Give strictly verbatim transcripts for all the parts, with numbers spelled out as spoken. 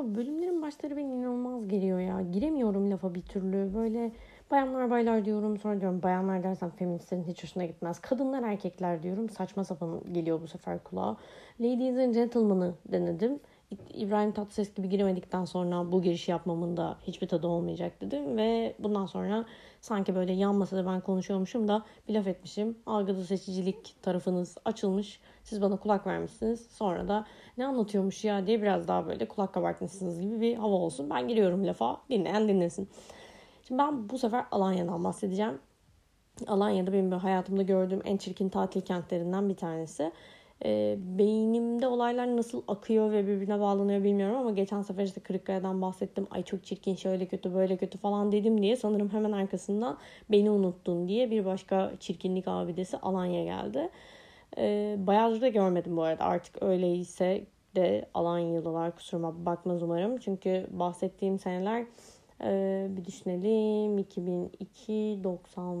O bölümlerin başları beni inanılmaz geliyor ya. Giremiyorum lafa bir türlü. Böyle bayanlar baylar diyorum. Sonra diyorum bayanlar dersen feministlerin hiç hoşuna gitmez. Kadınlar erkekler diyorum. Saçma sapan geliyor bu sefer kulağa. Ladies and Gentlemen'ı denedim. İbrahim Tatlıses gibi giremedikten sonra bu girişi yapmamın da hiçbir tadı olmayacak dedim. Ve bundan sonra sanki böyle yan masada ben konuşuyormuşum da bir laf etmişim. Algıda seçicilik tarafınız açılmış. Siz bana kulak vermişsiniz. Sonra da ne anlatıyormuş ya diye biraz daha böyle kulak kabartmışsınız gibi bir hava olsun. Ben giriyorum lafa. Dinleyen dinlesin. Şimdi ben bu sefer Alanya'dan bahsedeceğim. Alanya'da benim hayatımda gördüğüm en çirkin tatil kentlerinden bir tanesi. E, beynimde olaylar nasıl akıyor ve birbirine bağlanıyor bilmiyorum ama geçen sefer işte Kırıkkaya'dan bahsettim. Ay çok çirkin, şöyle kötü, böyle kötü falan dedim diye sanırım hemen arkasından beni unuttun diye bir başka çirkinlik abidesi Alanya geldi. E, bayağıdır da görmedim bu arada, artık öyleyse de Alanyalılar kusuruma bakmaz umarım. Çünkü bahsettiğim seneler e, bir düşünelim iki bin iki, doksan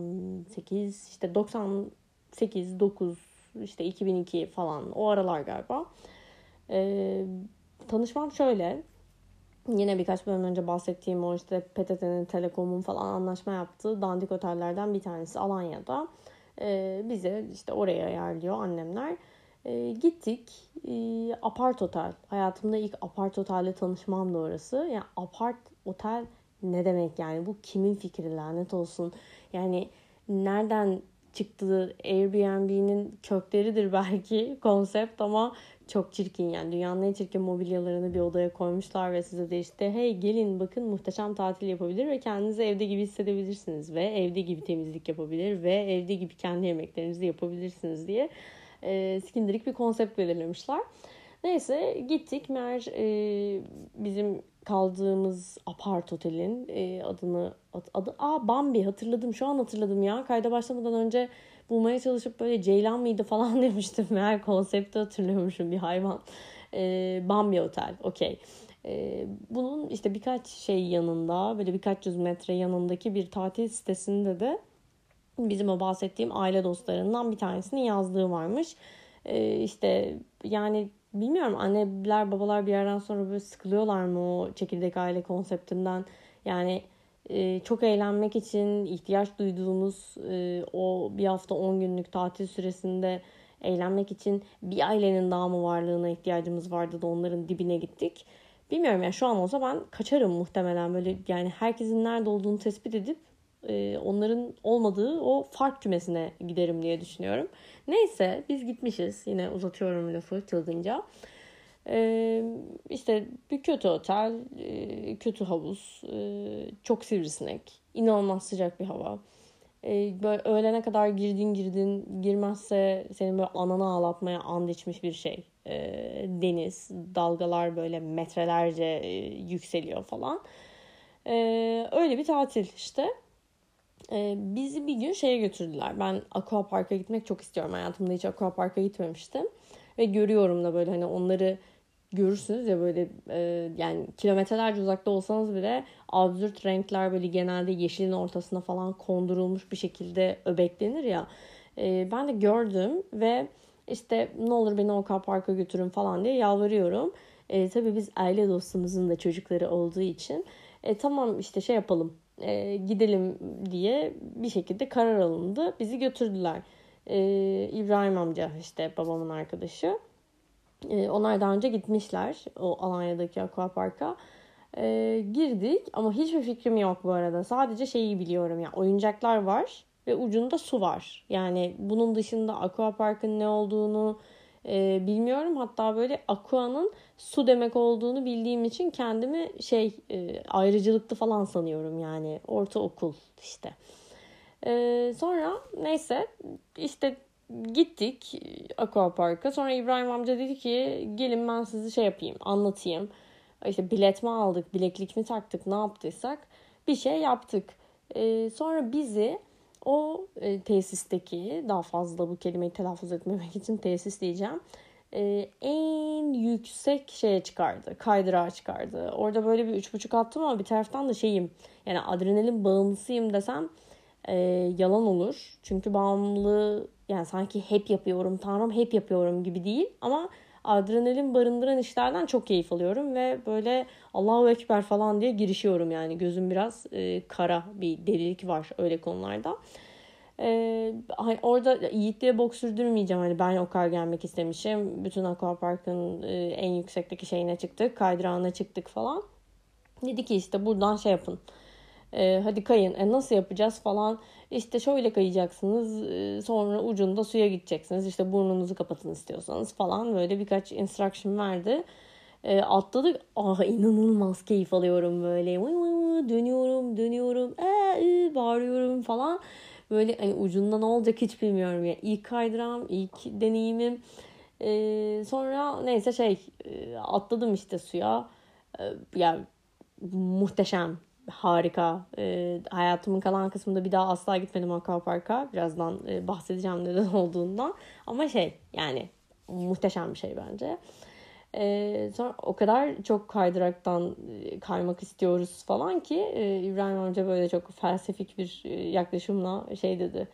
sekiz, işte doksan sekiz, dokuz, İşte iki bin iki falan o aralar galiba. Ee, tanışmam şöyle. Yine birkaç bölüm önce bahsettiğim o işte P T T'nin, Telekom'un falan anlaşma yaptığı dandik otellerden bir tanesi Alanya'da. Ee, bize işte oraya ayarlıyor annemler. Ee, gittik. Ee, apart otel. Hayatımda ilk apart otelle tanışmam da orası. Yani apart otel ne demek yani? Bu kimin fikri lanet olsun? Yani nereden çıktığı Airbnb'nin kökleridir belki konsept ama çok çirkin yani. Dünyanın en çirkin mobilyalarını bir odaya koymuşlar ve size de işte hey gelin bakın muhteşem tatil yapabilir ve kendinizi evde gibi hissedebilirsiniz ve evde gibi temizlik yapabilir ve evde gibi kendi yemeklerinizi yapabilirsiniz diye e, skindirik bir konsept belirlemişler. Neyse gittik. Meğer e, bizim kaldığımız apart otelin e, adını adı a Bambi, hatırladım şu an hatırladım ya. Kayda başlamadan önce bulmaya çalışıp böyle ceylan mıydı falan demiştim. Meğer konsepti hatırlıyormuşum, bir hayvan. E, Bambi otel. Okey. E, bunun işte birkaç şey yanında, böyle birkaç yüz metre yanındaki bir tatil sitesinde de bizim o bahsettiğim aile dostlarından bir tanesinin yazdığı varmış. E, işte yani bilmiyorum, anneler babalar bir yerden sonra böyle sıkılıyorlar mı o çekirdek aile konseptinden? Yani e, çok eğlenmek için ihtiyaç duyduğumuz e, o bir hafta on günlük tatil süresinde eğlenmek için bir ailenin daha mı varlığına ihtiyacımız vardı da onların dibine gittik. Bilmiyorum yani, şu an olsa ben kaçarım muhtemelen, böyle yani herkesin nerede olduğunu tespit edip e, onların olmadığı o fark kümesine giderim diye düşünüyorum. Neyse biz gitmişiz. Yine uzatıyorum lafı çılgınca. Ee, işte bir kötü otel, kötü havuz, çok sivrisinek, inanılmaz sıcak bir hava. Ee, böyle öğlene kadar girdin girdin, girmezse senin böyle ananı ağlatmaya and içmiş bir şey. Ee, deniz, dalgalar böyle metrelerce yükseliyor falan. Ee, öyle bir tatil işte. Bizi bir gün şeye götürdüler. Ben aquaparka gitmek çok istiyorum. Hayatımda hiç aquaparka gitmemiştim. Ve görüyorum da böyle hani onları görürsünüz ya böyle e, yani kilometrelerce uzakta olsanız bile absürt renkler böyle genelde yeşilin ortasına falan kondurulmuş bir şekilde öbeklenir ya. E, ben de gördüm ve işte ne olur beni aquaparka götürün falan diye yalvarıyorum. E, tabii biz aile dostumuzun da çocukları olduğu için e, tamam işte şey yapalım. E, gidelim diye bir şekilde karar alındı. Bizi götürdüler. E, İbrahim amca işte babamın arkadaşı. E, onlar daha önce gitmişler o Alanya'daki aquaparka. E, girdik ama hiçbir fikrim yok bu arada. Sadece şeyi biliyorum yani oyuncaklar var ve ucunda su var. Yani bunun dışında aquaparkın ne olduğunu e, bilmiyorum. Hatta böyle aqua'nın su demek olduğunu bildiğim için kendimi şey e, ayrıcalıklı falan sanıyorum yani ortaokul işte. E, sonra neyse işte gittik aquaparka. Sonra İbrahim amca dedi ki gelin ben sizi şey yapayım, anlatayım. İşte bilet mi aldık, bileklik mi taktık, ne yaptıysak bir şey yaptık. E, sonra bizi o e, tesisteki, daha fazla bu kelimeyi telaffuz etmemek için tesis diyeceğim, Ee, en yüksek şeye çıkardı. Kaydırağa çıkardı. Orada böyle bir üç buçuk attım ama bir taraftan da şeyim. Yani adrenalin bağımlısıyım desem e, yalan olur. Çünkü bağımlı yani sanki hep yapıyorum, tanrım hep yapıyorum gibi değil. Ama adrenalin barındıran işlerden çok keyif alıyorum ve böyle Allahu Ekber falan diye girişiyorum yani. Gözüm biraz e, kara, bir delilik var öyle konularda. Ee, hani orada yiğitliğe bok sürdürmeyeceğim. Hani ben o kadar gelmek istemişim. Bütün aquaparkın e, en yüksekteki şeyine çıktık. Kaydırağına çıktık falan. Dedi ki işte buradan şey yapın. E, hadi kayın. E, nasıl yapacağız falan. İşte şöyle kayacaksınız. E, sonra ucunda suya gideceksiniz. İşte burnunuzu kapatın istiyorsanız falan. Böyle birkaç instruction verdi. E, atladık. Ah, inanılmaz keyif alıyorum böyle. Dönüyorum, dönüyorum. E, e, bağırıyorum falan. Böyle hani ucunda ne olacak hiç bilmiyorum ya. Yani ilk kaydıram, ilk deneyimim. Ee, sonra neyse şey atladım işte suya. Ee, yani muhteşem, harika. Ee, hayatımın kalan kısmında bir daha asla gitmedim aquaparka. Birazdan e, bahsedeceğim neden olduğundan. Ama şey yani muhteşem bir şey bence. Ee, sonra o kadar çok kaydıraktan kaymak istiyoruz falan ki e, İbrahim amca böyle çok felsefik bir yaklaşımla şey dedi.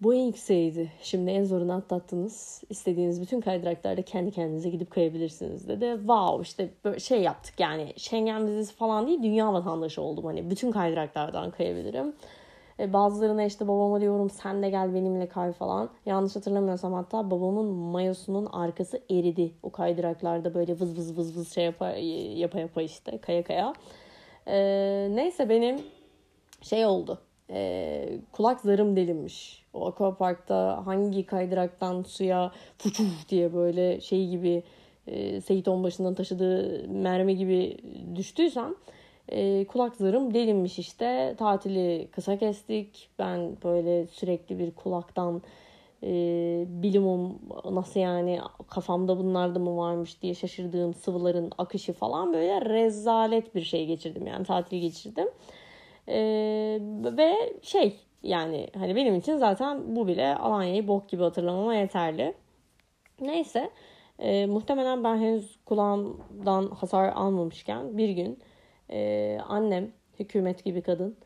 Bu en yükseğiydi. Şimdi en zorunu atlattınız. İstediğiniz bütün kaydıraklarda kendi kendinize gidip kayabilirsiniz dedi. Wow, işte böyle şey yaptık yani. Schengen vizesi falan değil, dünya vatandaşı oldum. Hani bütün kaydıraklardan kayabilirim. E, bazılarına işte babama diyorum sen de gel benimle kay falan. Yanlış hatırlamıyorsam hatta babamın mayosunun arkası eridi. O kaydıraklarda böyle vız vız vız vız şey yapa yapa, yapa işte kaya kaya. E, neyse benim şey oldu. E, kulak zarım delinmiş. O aquaparkta hangi kaydıraktan suya fuçuf diye böyle şey gibi e, Seyit Onbaşı'ndan taşıdığı mermi gibi düştüysem E, kulak zarım delinmiş işte. Tatili kısa kestik. Ben böyle sürekli bir kulaktan e, bilimum nasıl yani kafamda bunlar da mı varmış diye şaşırdığım sıvıların akışı falan böyle rezalet bir şey geçirdim. Yani tatili geçirdim. E, ve şey yani hani benim için zaten bu bile Alanya'yı bok gibi hatırlamama yeterli. Neyse. E, muhtemelen ben henüz kulağımdan hasar almamışken bir gün Ee, annem hükümet gibi kadın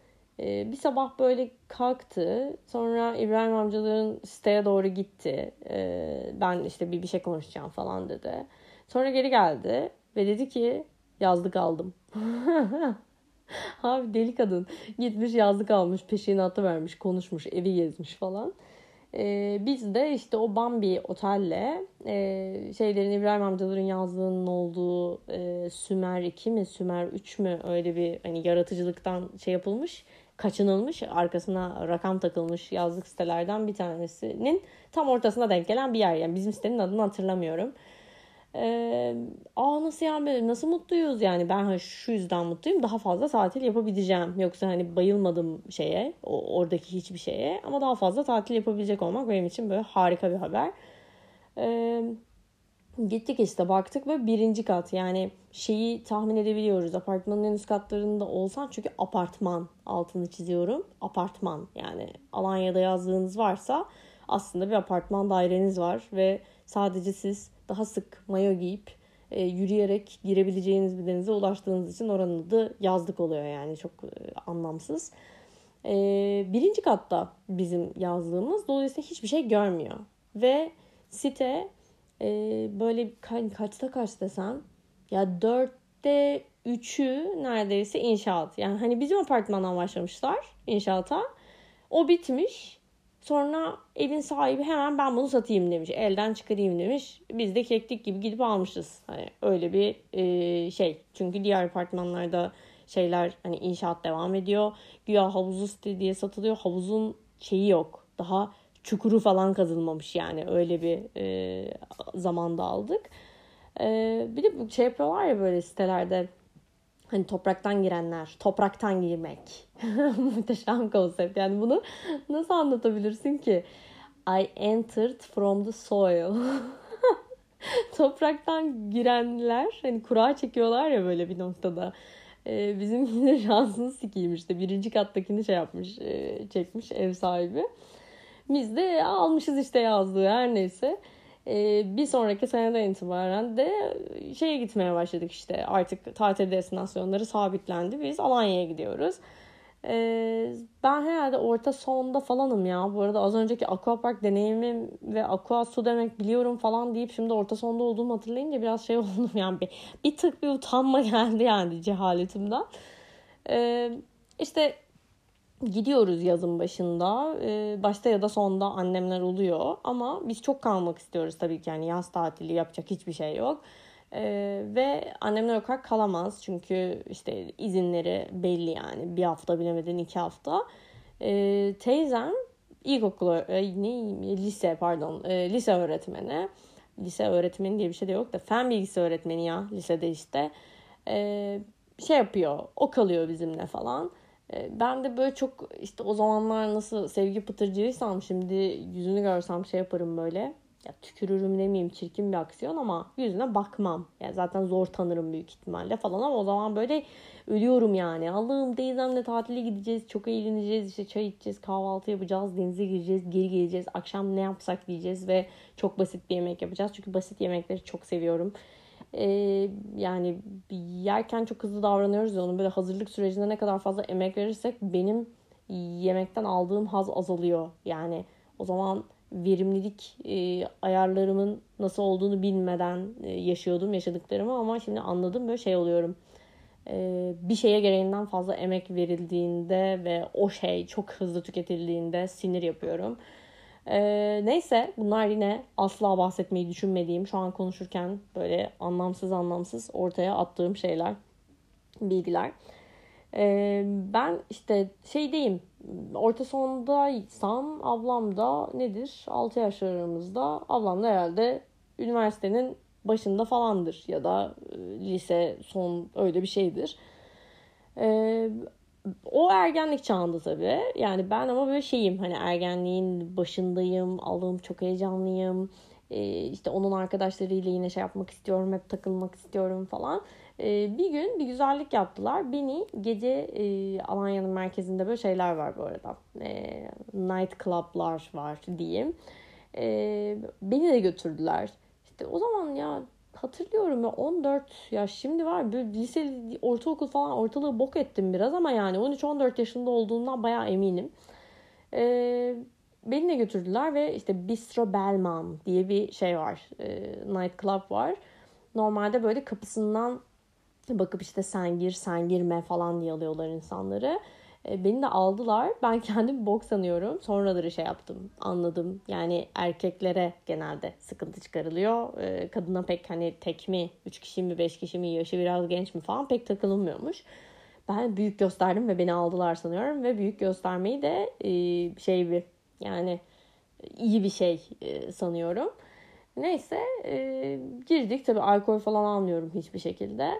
ee, bir sabah böyle kalktı, sonra İbrahim amcaların siteye doğru gitti, ee, ben işte bir bir şey konuşacağım falan dedi, sonra geri geldi ve dedi ki yazlık aldım. Abi deli kadın gitmiş yazlık almış, peşinatı vermiş, konuşmuş, evi gezmiş falan. Ee, biz de işte o Bambi otelle e, şeylerin İbrahim amcaların yazlığının olduğu e, Sümer iki mi Sümer üç mü öyle bir hani yaratıcılıktan şey yapılmış, kaçınılmış, arkasına rakam takılmış yazlık sitelerden bir tanesinin tam ortasına denk gelen bir yer. Yani bizim sitenin adını hatırlamıyorum. Ee, aa nasıl yani nasıl mutluyuz yani, ben şu yüzden mutluyum, daha fazla tatil yapabileceğim, yoksa hani bayılmadım şeye, o, oradaki hiçbir şeye, ama daha fazla tatil yapabilecek olmak benim için böyle harika bir haber. ee, gittik işte baktık ve birinci kat, yani şeyi tahmin edebiliyoruz apartmanın en üst katlarında olsan, çünkü apartman, altını çiziyorum apartman, yani Alanya'da yazdığınız varsa aslında bir apartman daireniz var ve sadece siz daha sık mayo giyip e, yürüyerek girebileceğiniz bir denize ulaştığınız için oranın adı yazlık oluyor. Yani çok e, anlamsız. E, birinci katta bizim yazlığımız. Dolayısıyla hiçbir şey görmüyor. Ve site e, böyle ka- kaçta kaç desem ya dörtte üçü neredeyse inşaat. Yani hani bizim apartmandan başlamışlar inşaata. O bitmiş. Sonra evin sahibi hemen ben bunu satayım demiş. Elden çıkarayım demiş. Biz de keklik gibi gidip almışız. Hani öyle bir e, şey. Çünkü diğer apartmanlarda şeyler hani inşaat devam ediyor. Güya havuzu site diye satılıyor. Havuzun şeyi yok. Daha çukuru falan kazılmamış yani. Öyle bir e, zamanda aldık. E, bir de bu şey yapıyorlar ya böyle sitelerde. Hani topraktan girenler, topraktan girmek. Muhteşem konsept. Yani bunu nasıl anlatabilirsin ki? I entered from the soil. Topraktan girenler, hani kura çekiyorlar ya böyle bir noktada. Ee, bizimkinin şansını sikiymiş de. Birinci kattakini şey yapmış, e, çekmiş ev sahibi. Biz de almışız işte yazdığı her neyse. Bir sonraki seneden itibaren de şeye gitmeye başladık işte. Artık tatil destinasyonları sabitlendi. Biz Alanya'ya gidiyoruz. Ee, ben herhalde orta sonda falanım ya. Bu arada az önceki aquapark deneyimim ve aqua su demek biliyorum falan deyip şimdi orta sonda olduğumu hatırlayınca biraz şey oldum yani. Bir, bir tık bir utanma geldi yani cehaletimden. Ee, işte gidiyoruz yazın başında. Ee, başta ya da sonda annemler oluyor. Ama biz çok kalmak istiyoruz tabii ki. Yani yaz tatili yapacak hiçbir şey yok. Ee, ve annemler o kadar kalamaz çünkü işte izinleri belli yani bir hafta bilemeden iki hafta. Ee, teyzem ilkokul ne lise pardon e, lise öğretmeni lise öğretmeni diye bir şey de yok da fen bilgisi öğretmeni ya lisede işte ee, şey yapıyor, o kalıyor bizimle falan. Ee, ben de böyle çok işte o zamanlar nasıl sevgi pıtırcıysam şimdi yüzünü görsem şey yaparım böyle. Ya tükürürüm demeyeyim, çirkin bir aksiyon ama yüzüne bakmam. Yani zaten zor tanırım büyük ihtimalle falan ama o zaman böyle ölüyorum yani. Allah'ım teyzemle tatile gideceğiz, çok eğleneceğiz, işte çay içeceğiz, kahvaltı yapacağız, denize gireceğiz, geri geleceğiz. Akşam ne yapsak diyeceğiz ve çok basit bir yemek yapacağız. Çünkü basit yemekleri çok seviyorum. Ee, yani yerken çok hızlı davranıyoruz ya, onun böyle hazırlık sürecinde ne kadar fazla emek verirsek benim yemekten aldığım haz azalıyor. Yani o zaman verimlilik e, ayarlarımın nasıl olduğunu bilmeden e, yaşıyordum yaşadıklarımı ama şimdi anladım, böyle şey oluyorum. E, bir şeye gereğinden fazla emek verildiğinde ve o şey çok hızlı tüketildiğinde sinir yapıyorum. E, neyse bunlar yine asla bahsetmeyi düşünmediğim, şu an konuşurken böyle anlamsız anlamsız ortaya attığım şeyler, bilgiler. Ben işte şeydeyim, orta sondaysam ablam da nedir altı yaş aramızda, ablam da herhalde üniversitenin başında falandır ya da lise son, öyle bir şeydir. O ergenlik çağında tabii yani ben ama böyle şeyim, hani ergenliğin başındayım, alım çok heyecanlıyım, işte onun arkadaşlarıyla yine şey yapmak istiyorum, hep takılmak istiyorum falan. Bir gün bir güzellik yaptılar. Beni gece e, Alanya'nın merkezinde böyle şeyler var bu arada. E, night club'lar var diyeyim. E, beni de götürdüler. İşte o zaman ya hatırlıyorum ya on dört ya şimdi var böyle lise, ortaokul falan ortalığı bok ettim biraz ama yani on üç on dört yaşında olduğundan bayağı eminim. E, beni de götürdüler ve işte Bistro Belmam diye bir şey var. E, night club var. Normalde böyle kapısından bakıp işte sen gir sen girme falan diye alıyorlar insanları. E, beni de aldılar. Ben kendimi bok sanıyorum. Sonraları şey yaptım, anladım. Yani erkeklere genelde sıkıntı çıkarılıyor. E, kadına pek hani tek mi, üç kişi mi, beş kişi mi, yaşı biraz genç mi falan pek takılınmıyormuş. Ben büyük gösterdim ve beni aldılar sanıyorum. Ve büyük göstermeyi de e, şey bir yani iyi bir şey e, sanıyorum. Neyse e, girdik. Tabii alkol falan almıyorum hiçbir şekilde.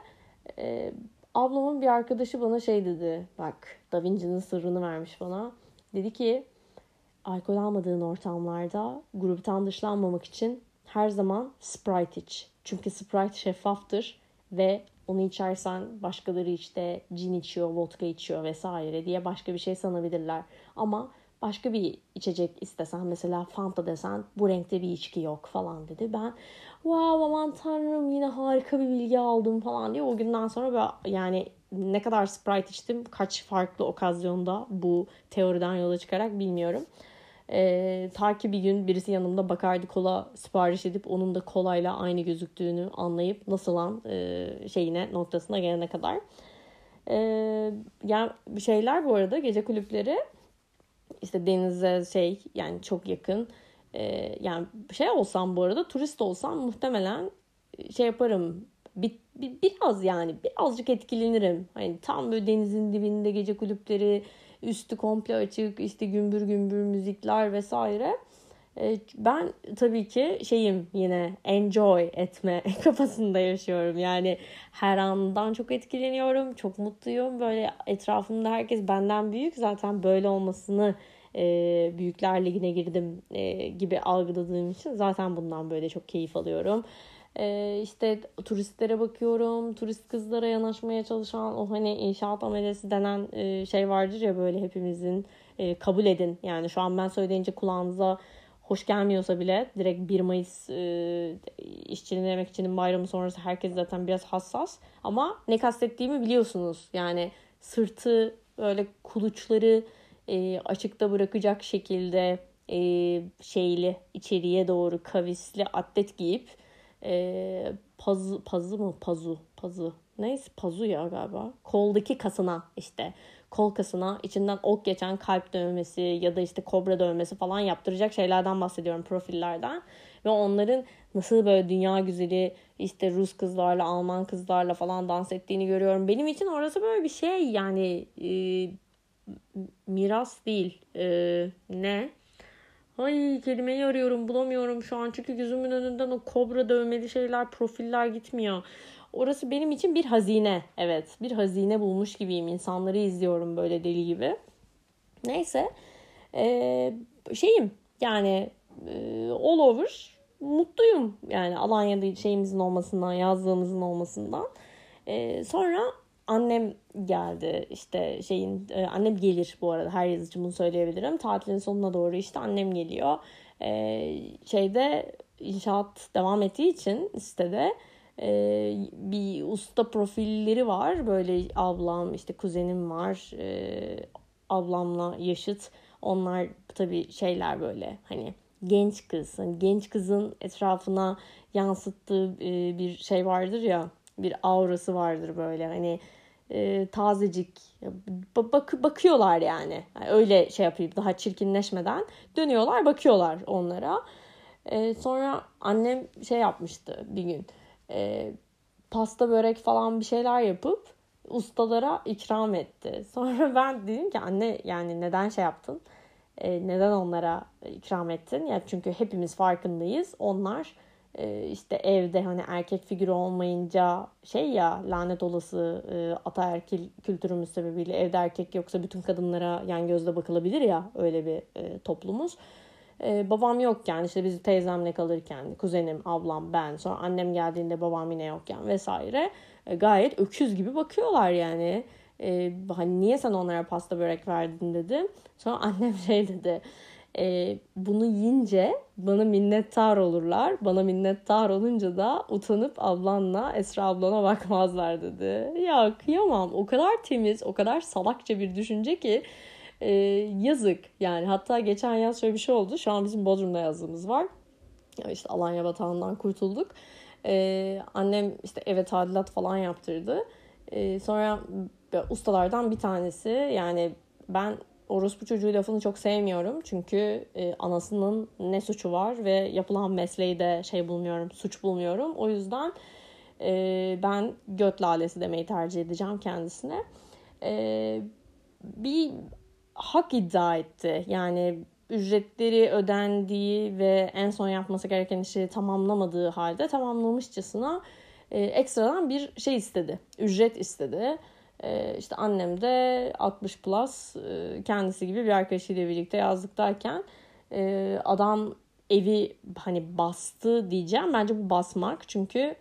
Ee, ablamın bir arkadaşı bana şey dedi, bak Da Vinci'nin sırrını vermiş bana, dedi ki alkol almadığın ortamlarda gruptan dışlanmamak için her zaman Sprite iç, çünkü Sprite şeffaftır ve onu içersen başkaları işte cin içiyor, vodka içiyor vesaire diye başka bir şey sanabilirler ama başka bir içecek istesen mesela Fanta desen bu renkte bir içki yok falan dedi. Ben wow aman tanrım yine harika bir bilgi aldım falan diye o günden sonra ben, yani ne kadar Sprite içtim kaç farklı okazyonda bu teoriden yola çıkarak bilmiyorum. Ee, ta ki bir gün birisi yanımda Bacardi Cola sipariş edip onun da kolayla aynı gözüktüğünü anlayıp nasıl an e, şeyine noktasına gelene kadar. Ee, yani şeyler bu arada gece kulüpleri İşte denize şey yani çok yakın ee, yani şey olsam bu arada turist olsam muhtemelen şey yaparım bir, bir, biraz yani birazcık etkilenirim. Hani tam böyle denizin dibinde gece kulüpleri üstü komple açık işte gümbür gümbür müzikler vesaire. Ee, ben tabii ki şeyim yine enjoy etme kafasında yaşıyorum yani her andan çok etkileniyorum, çok mutluyum, böyle etrafımda herkes benden büyük zaten böyle olmasını e, büyükler ligine girdim e, gibi algıladığım için zaten bundan böyle çok keyif alıyorum. E, işte turistlere bakıyorum, turist kızlara yanaşmaya çalışan o hani inşaat amelesi denen e, şey vardır ya böyle hepimizin e, kabul edin yani şu an ben söyleyince kulağınıza hoş gelmiyorsa bile direkt bir Mayıs e, işçinin emekçinin bayramı sonrası herkes zaten biraz hassas. Ama ne kastettiğimi biliyorsunuz. Yani sırtı böyle kuluçları e, açıkta bırakacak şekilde e, şeyli içeriye doğru kavisli atlet giyip e, pazı, pazı mı pazu pazu neyse pazu ya galiba koldaki kasına işte kol kasına içinden ok geçen kalp dövmesi ya da işte kobra dövmesi falan yaptıracak şeylerden bahsediyorum, profillerden. Ve onların nasıl böyle dünya güzeli işte Rus kızlarla, Alman kızlarla falan dans ettiğini görüyorum. Benim için orası böyle bir şey yani e, miras değil. E, ne? Ay kelimeyi arıyorum, bulamıyorum şu an çünkü gözümün önünden o kobra dövmeli şeyler, profiller gitmiyor. Orası benim için bir hazine. Evet, bir hazine bulmuş gibiyim. İnsanları izliyorum böyle deli gibi. Neyse. Ee, şeyim yani e, all over mutluyum. Yani Alanya'da şeyimizin olmasından, yazlığımızın olmasından. Ee, sonra annem geldi. İşte şeyin e, annem gelir bu arada. Her yaz için bunu söyleyebilirim. Tatilin sonuna doğru işte annem geliyor. Ee, şeyde inşaat devam ettiği için sitede Ee, bir usta profilleri var. Böyle ablam, işte kuzenim var. Ee, ablamla yaşıt. Onlar tabii şeyler böyle hani genç kız. Hani genç kızın etrafına yansıttığı e, bir şey vardır ya. Bir aurası vardır böyle hani e, tazecik. Bak- bakıyorlar yani. yani. Öyle şey yapayım daha çirkinleşmeden. Dönüyorlar bakıyorlar onlara. Ee, sonra annem şey yapmıştı bir gün. E, pasta börek falan bir şeyler yapıp ustalara ikram etti. Sonra ben dedim ki anne yani neden şey yaptın? E, neden onlara ikram ettin? Ya çünkü hepimiz farkındayız. Onlar e, işte evde hani erkek figürü olmayınca şey ya lanet olası e, ataerkil kültürümüz sebebiyle evde erkek yoksa bütün kadınlara yan gözle bakılabilir ya, öyle bir e, toplumuz. Ee, babam yokken işte biz teyzemle kalırken kuzenim, ablam, ben, sonra annem geldiğinde babam yine yokken vesaire e, gayet öküz gibi bakıyorlar yani. E, hani niye sen onlara pasta börek verdin dedim. Sonra annem şey dedi, e, bunu yiyince bana minnettar olurlar. Bana minnettar olunca da utanıp ablanla Esra ablana bakmazlar dedi. Ya kıyamam, o kadar temiz, o kadar salakça bir düşünce ki. Ee, yazık yani. Hatta geçen yaz şöyle bir şey oldu. Şu an bizim Bodrum'da yazlığımız var. İşte Alanya Batağı'ndan kurtulduk. Ee, annem işte eve tadilat falan yaptırdı. Ee, sonra ustalardan bir tanesi, yani ben orospu çocuğu lafını çok sevmiyorum. Çünkü e, anasının ne suçu var ve yapılan mesleği de şey bulmuyorum, suç bulmuyorum. O yüzden e, ben göt lalesi demeyi tercih edeceğim kendisine. E, bir hak iddia etti. Yani ücretleri ödendiği ve en son yapması gereken işi tamamlamadığı halde tamamlamışçasına e, ekstradan bir şey istedi. Ücret istedi. E, işte annem de altmış plus e, kendisi gibi bir arkadaşıyla birlikte yazlıktayken e, adam evi hani bastı diyeceğim. Bence bu basmak. Çünkü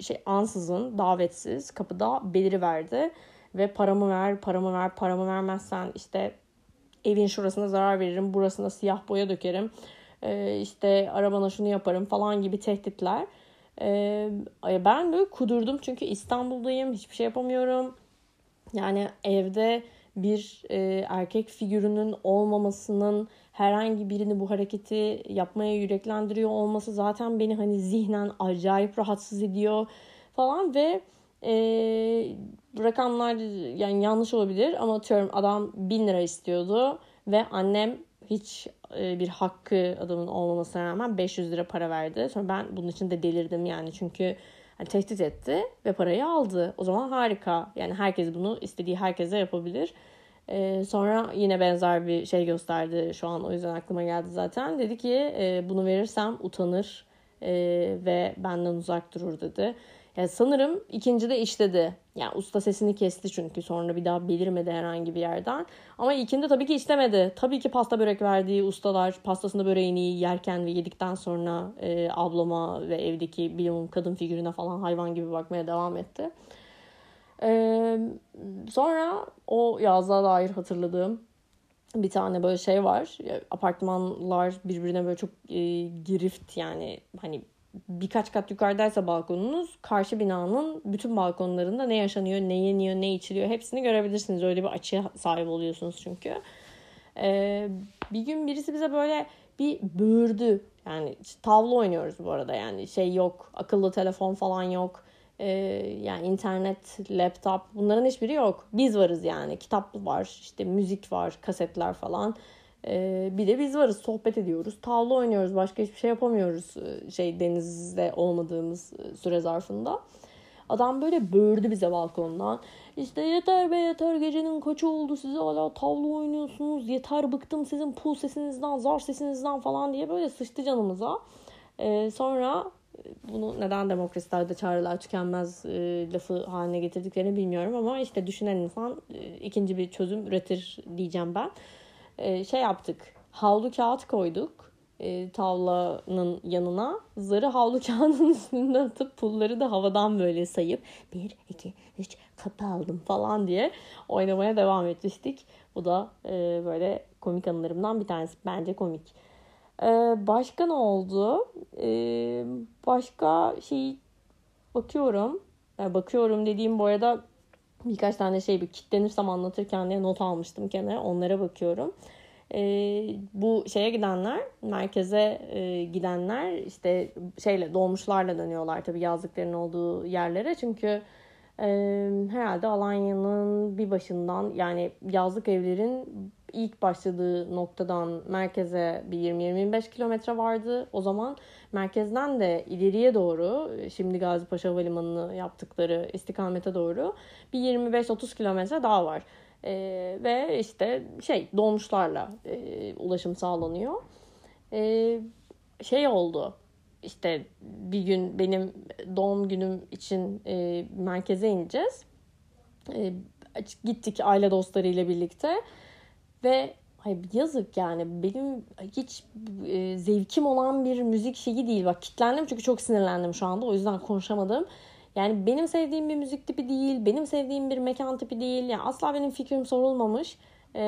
şey ansızın, davetsiz kapıda beliriverdi. Ve paramı ver, paramı ver, paramı vermezsen işte evin şurasına zarar veririm, burasına siyah boya dökerim, ee, işte arabana şunu yaparım falan gibi tehditler. Ee, ben böyle kudurdum çünkü İstanbul'dayım, hiçbir şey yapamıyorum. Yani evde bir e, erkek figürünün olmamasının herhangi birini bu hareketi yapmaya yüreklendiriyor olması zaten beni hani zihnen acayip rahatsız ediyor falan ve... Ee, rakamlar yani yanlış olabilir ama atıyorum adam bin lira istiyordu ve annem hiç e, bir hakkı adamın olmamasına rağmen beş yüz lira para verdi. Sonra ben bunun için de delirdim yani çünkü hani tehdit etti ve parayı aldı. O zaman harika yani, herkes bunu istediği herkese yapabilir. Ee, sonra yine benzer bir şey gösterdi şu an, o yüzden aklıma geldi zaten. Dedi ki e, bunu verirsem utanır e, ve benden uzak durur dedi. Yani sanırım ikinci de işledi. Yani usta sesini kesti çünkü sonra bir daha belirmedi herhangi bir yerden. Ama ilkinde tabii ki işlemedi. Tabii ki pasta börek verdiği ustalar pastasında böreğini yerken ve yedikten sonra e, ablama ve evdeki bilmem kadın figürüne falan hayvan gibi bakmaya devam etti. E, sonra o yazlığa dair hatırladığım bir tane böyle şey var. Apartmanlar birbirine böyle çok e, girift yani hani birkaç kat yukarıdaysa balkonunuz, karşı binanın bütün balkonlarında ne yaşanıyor, ne yeniyor, ne içiliyor hepsini görebilirsiniz. Öyle bir açıya sahip oluyorsunuz çünkü. Ee, bir gün birisi bize böyle bir böğürdü. Yani tavla oynuyoruz bu arada, yani şey yok, akıllı telefon falan yok. Ee, yani internet, laptop, bunların hiçbiri yok. Biz varız yani. Kitap var, işte müzik var, kasetler falan. Ee, bir de biz varız, sohbet ediyoruz, tavla oynuyoruz, başka hiçbir şey yapamıyoruz şey denizde olmadığımız süre zarfında. Adam böyle böğürdü bize balkondan, işte yeter be yeter, gecenin kaçı oldu, size hala tavla oynuyorsunuz, yeter, bıktım sizin pul sesinizden, zar sesinizden falan diye böyle sıçtı canımıza. Ee, sonra bunu neden demokrasilerde çağrılar tükenmez e, lafı haline getirdiklerini bilmiyorum ama işte düşünen insan e, ikinci bir çözüm üretir diyeceğim ben. Şey yaptık, havlu kağıt koyduk e, tavlanın yanına. Zarı havlu kağıdının üstüne atıp pulları da havadan böyle sayıp bir, iki, üç kapı aldım falan diye oynamaya devam etmiştik. Bu da e, böyle komik anılarımdan bir tanesi. Bence komik. E, başka ne oldu? E, başka şey bakıyorum. Yani bakıyorum dediğim bu arada... Birkaç tane şey, bir kitlenirsem anlatırken diye not almıştım kenara. Onlara bakıyorum. Ee, bu şeye gidenler, merkeze e, gidenler işte şeyle, dolmuşlarla dönüyorlar tabii yazlıkların olduğu yerlere. Çünkü e, herhalde Alanya'nın bir başından, yani yazlık evlerin ilk başladığı noktadan merkeze bir yirmi yirmi beş kilometre vardı. O zaman merkezden de ileriye doğru, şimdi Gazipaşa Havalimanı'nı yaptıkları istikamete doğru bir yirmi beş otuz kilometre daha var. Ee, ve işte şey dolmuşlarla e, ulaşım sağlanıyor. Ee, şey oldu. İşte bir gün benim doğum günüm için e, merkeze ineceğiz. E, gittik aile dostlarıyla birlikte. Ve hayır, yazık yani, benim hiç e, zevkim olan bir müzik şeyi değil. Bak kitlendim çünkü çok sinirlendim şu anda, o yüzden konuşamadım. Yani benim sevdiğim bir müzik tipi değil, benim sevdiğim bir mekan tipi değil. Yani asla benim fikrim sorulmamış. Ee,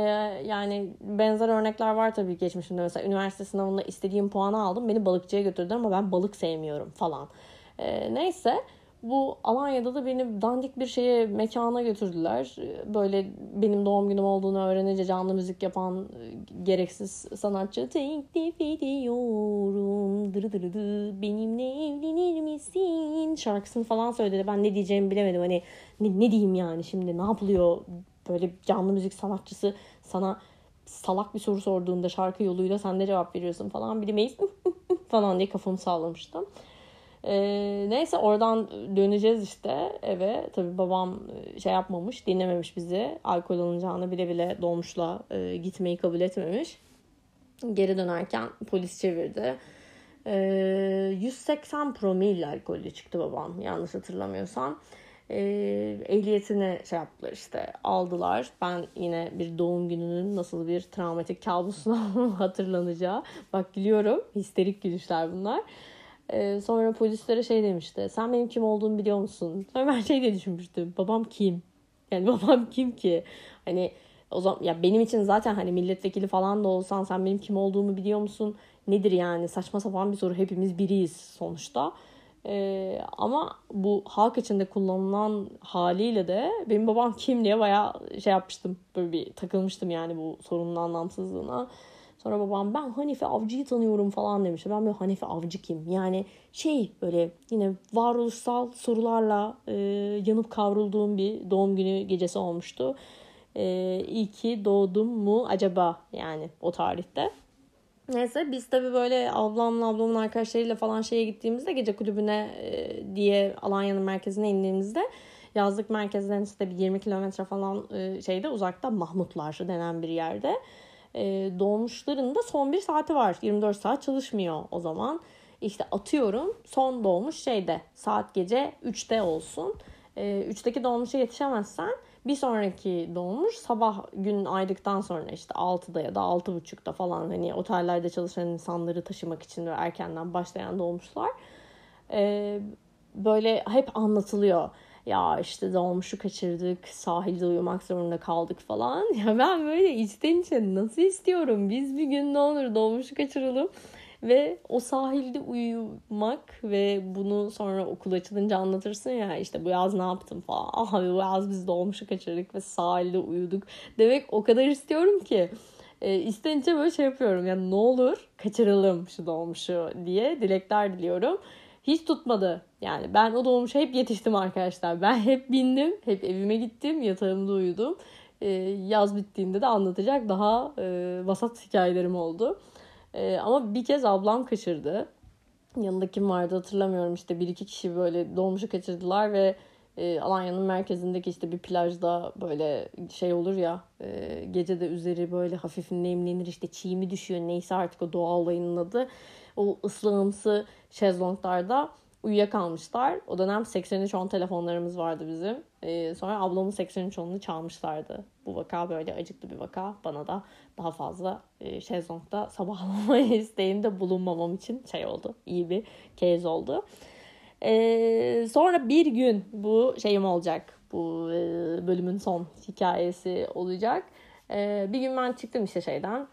yani benzer örnekler var tabii geçmişimde. Mesela üniversite sınavında istediğim puanı aldım, beni balıkçıya götürdüler ama ben balık sevmiyorum falan. Ee, neyse... Bu Alanya'da da beni dandik bir şeye, mekana götürdüler. Böyle benim doğum günüm olduğunu öğrenince canlı müzik yapan gereksiz sanatçı teklif ediyorum, dırı dırı dı, benimle evlenir misin şarkısını falan söyledi. Ben ne diyeceğimi bilemedim, hani ne, ne diyeyim yani, şimdi ne yapılıyor böyle canlı müzik sanatçısı sana salak bir soru sorduğunda şarkı yoluyla sen de cevap veriyorsun falan, bilemeyiz falan diye kafamı sallamıştım. Ee, neyse oradan döneceğiz işte eve. Tabii babam şey yapmamış, dinlememiş bizi. Alkol alınacağını bile bile dolmuşla e, gitmeyi kabul etmemiş. Geri dönerken polis çevirdi. Ee, yüz seksen promille alkollü çıktı babam, yanlış hatırlamıyorsam. Ee, ehliyetini şey yaptılar işte, aldılar. Ben yine bir doğum gününün nasıl bir travmatik kabusuna hatırlanacağı. Bak gülüyorum, histerik gülüşler bunlar. Sonra polislere şey demişti. Sen benim kim olduğumu biliyor musun? Sonra ben şey diye düşünmüştüm. Babam kim? Yani babam kim ki? Hani o zaman ya benim için zaten hani milletvekili falan da olsan sen benim kim olduğumu biliyor musun? Nedir yani? Saçma sapan bir soru. Hepimiz biriyiz sonuçta. Ee, ama bu halk içinde kullanılan haliyle de benim babam kim diye bayağı şey yapmıştım. Böyle bir takılmıştım yani bu sorunun anlamsızlığına. Sonra babam ben Hanefi Avcı'yı tanıyorum falan demişti. Ben böyle Hanefi Avcı kim? Yani şey böyle yine varoluşsal sorularla e, yanıp kavrulduğum bir doğum günü gecesi olmuştu. E, iyi ki doğdum mu acaba yani o tarihte. Neyse biz tabii böyle ablamla ablamın arkadaşlarıyla falan şeye gittiğimizde, gece kulübüne e, diye Alanya'nın merkezine indiğimizde, yazlık merkezden işte bir yirmi kilometre falan e, şeyde uzakta Mahmutlar denen bir yerde. E, dolmuşların da son bir saati var. yirmi dört saat çalışmıyor o zaman. İşte atıyorum son dolmuş şeyde saat gece üçte olsun. E, üçteki dolmuşa yetişemezsen bir sonraki dolmuş sabah gün aydıktan sonra işte altıda ya da altı buçukta falan, hani otellerde çalışan insanları taşımak için böyle erkenden başlayan dolmuşlar. E, böyle hep anlatılıyor. Ya işte dolmuşu kaçırdık, sahilde uyumak zorunda kaldık falan. Ya ben böyle içten içe nasıl istiyorum? Biz bir gün ne olur dolmuşu kaçıralım. Ve o sahilde uyumak ve bunu sonra okul açılınca anlatırsın ya, işte bu yaz ne yaptım falan. Aha, bu yaz biz dolmuşu kaçırdık ve sahilde uyuduk demek o kadar istiyorum ki. E, istenince böyle şey yapıyorum. Yani ne olur kaçıralım şu dolmuşu diye dilekler diliyorum. Hiç tutmadı. Yani ben o dolmuşa hep yetiştim arkadaşlar. Ben hep bindim, hep evime gittim, yatağımda uyudum. E, yaz bittiğinde de anlatacak daha e, vasat hikayelerim oldu. E, ama bir kez ablam kaçırdı. Yanında kim vardı hatırlamıyorum, işte bir iki kişi böyle dolmuşu kaçırdılar ve e, Alanya'nın merkezindeki işte bir plajda böyle şey olur ya, e, gece de üzeri böyle hafif nemlenir, işte çiğ mi düşüyor neyse artık o doğa olayının adı. O ıslığımsı şezlonglarda uyuyakalmışlar. O dönem seksen üç on telefonlarımız vardı bizim. Ee, sonra ablamın seksen üç onunu çalmışlardı. Bu vaka böyle acıklı bir vaka. Bana da daha fazla e, şezlongda sabahlama isteğinde bulunmamam için şey oldu. İyi bir kez oldu. Ee, sonra bir gün bu şeyim olacak. Bu e, bölümün son hikayesi olacak. Ee, bir gün ben çıktım işte şeyden.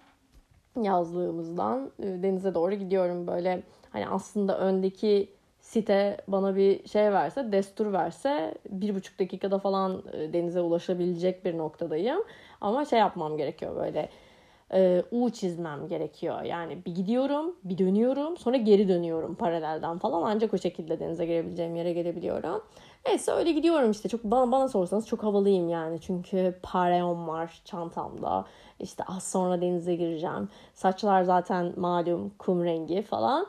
Yazlığımızdan denize doğru gidiyorum böyle. Hani aslında öndeki site bana bir şey verse, destur verse bir buçuk dakikada falan denize ulaşabilecek bir noktadayım. Ama şey yapmam gerekiyor böyle, e, U çizmem gerekiyor. Yani bir gidiyorum, bir dönüyorum, sonra geri dönüyorum paralelden falan. Ancak o şekilde denize girebileceğim yere gelebiliyorum. Neyse öyle gidiyorum işte. Çok bana, bana sorsanız çok havalıyım yani. Çünkü pareom var çantamda. İşte az sonra denize gireceğim. Saçlar zaten malum kum rengi falan.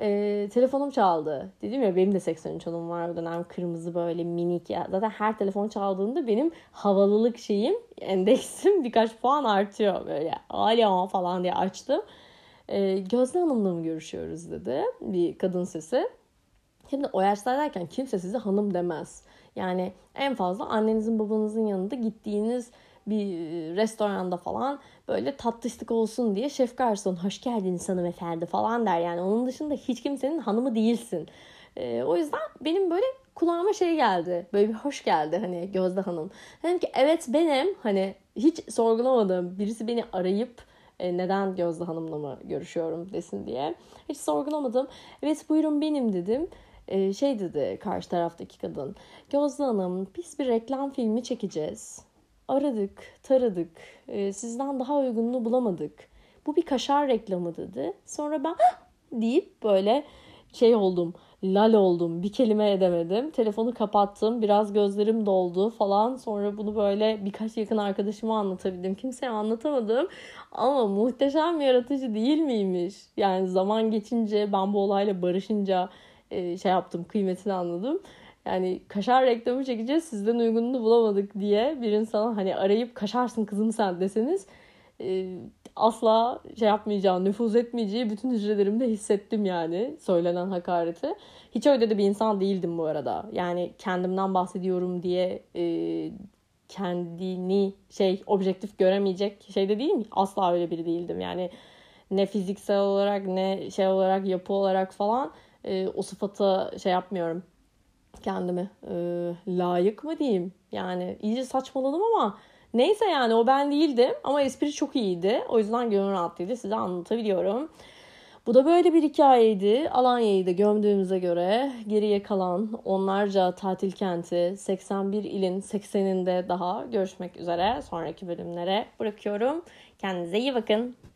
Ee, telefonum çaldı. Dedim ya benim de seksen üç onum var. O dönem kırmızı böyle minik ya. Zaten her telefon çaldığında benim havalılık şeyim, endeksim birkaç puan artıyor. Böyle alo falan diye açtım. Ee, Gözde Hanım'la mı görüşüyoruz dedi. Bir kadın sesi. Şimdi o yaşlardayken kimse size hanım demez. Yani en fazla annenizin babanızın yanında gittiğiniz bir restoranda falan böyle tatlışlık olsun diye şef garson hoş geldiniz hanımefendi falan der. Yani onun dışında hiç kimsenin hanımı değilsin. Ee, o yüzden benim böyle kulağıma şey geldi. Böyle bir hoş geldi hani Gözde Hanım. Dedim ki evet benim, hani hiç sorgulamadım. Birisi beni arayıp neden Gözde Hanım'la mı görüşüyorum desin diye. Hiç sorgulamadım. Evet buyurun benim dedim. Şey dedi karşı taraftaki kadın. Gözde Hanım biz bir reklam filmi çekeceğiz. Aradık, taradık. Ee, sizden daha uygununu bulamadık. Bu bir kaşar reklamı dedi. Sonra ben deyip böyle şey oldum. Lal oldum. Bir kelime edemedim. Telefonu kapattım. Biraz gözlerim doldu falan. Sonra bunu böyle birkaç yakın arkadaşıma anlatabildim. Kimseye anlatamadım. Ama muhteşem yaratıcı değil miymiş? Yani zaman geçince, ben bu olayla barışınca e, şey yaptım. Kıymetini anladım. Yani kaşar reklamı çekeceğiz, sizden uygununu bulamadık diye bir insana hani arayıp kaşarsın kızım sen deseniz e, asla şey yapmayacağı, nüfuz etmeyeceği bütün hücrelerimde hissettim yani söylenen hakareti. Hiç öyle de bir insan değildim bu arada. Yani kendimden bahsediyorum diye e, kendini şey objektif göremeyecek şey de değilim. Asla öyle biri değildim. Yani ne fiziksel olarak ne şey olarak, yapı olarak falan e, o sıfata şey yapmıyorum. Kendimi e, layık mı diyeyim? Yani iyice saçmaladım ama neyse yani o ben değildim ama espri çok iyiydi. O yüzden gönül rahatlığıyla size anlatabiliyorum. Bu da böyle bir hikayeydi. Alanya'yı da gömdüğümüze göre geriye kalan onlarca tatil kenti seksen bir ilin sekseninde daha görüşmek üzere. Sonraki bölümlere bırakıyorum. Kendinize iyi bakın.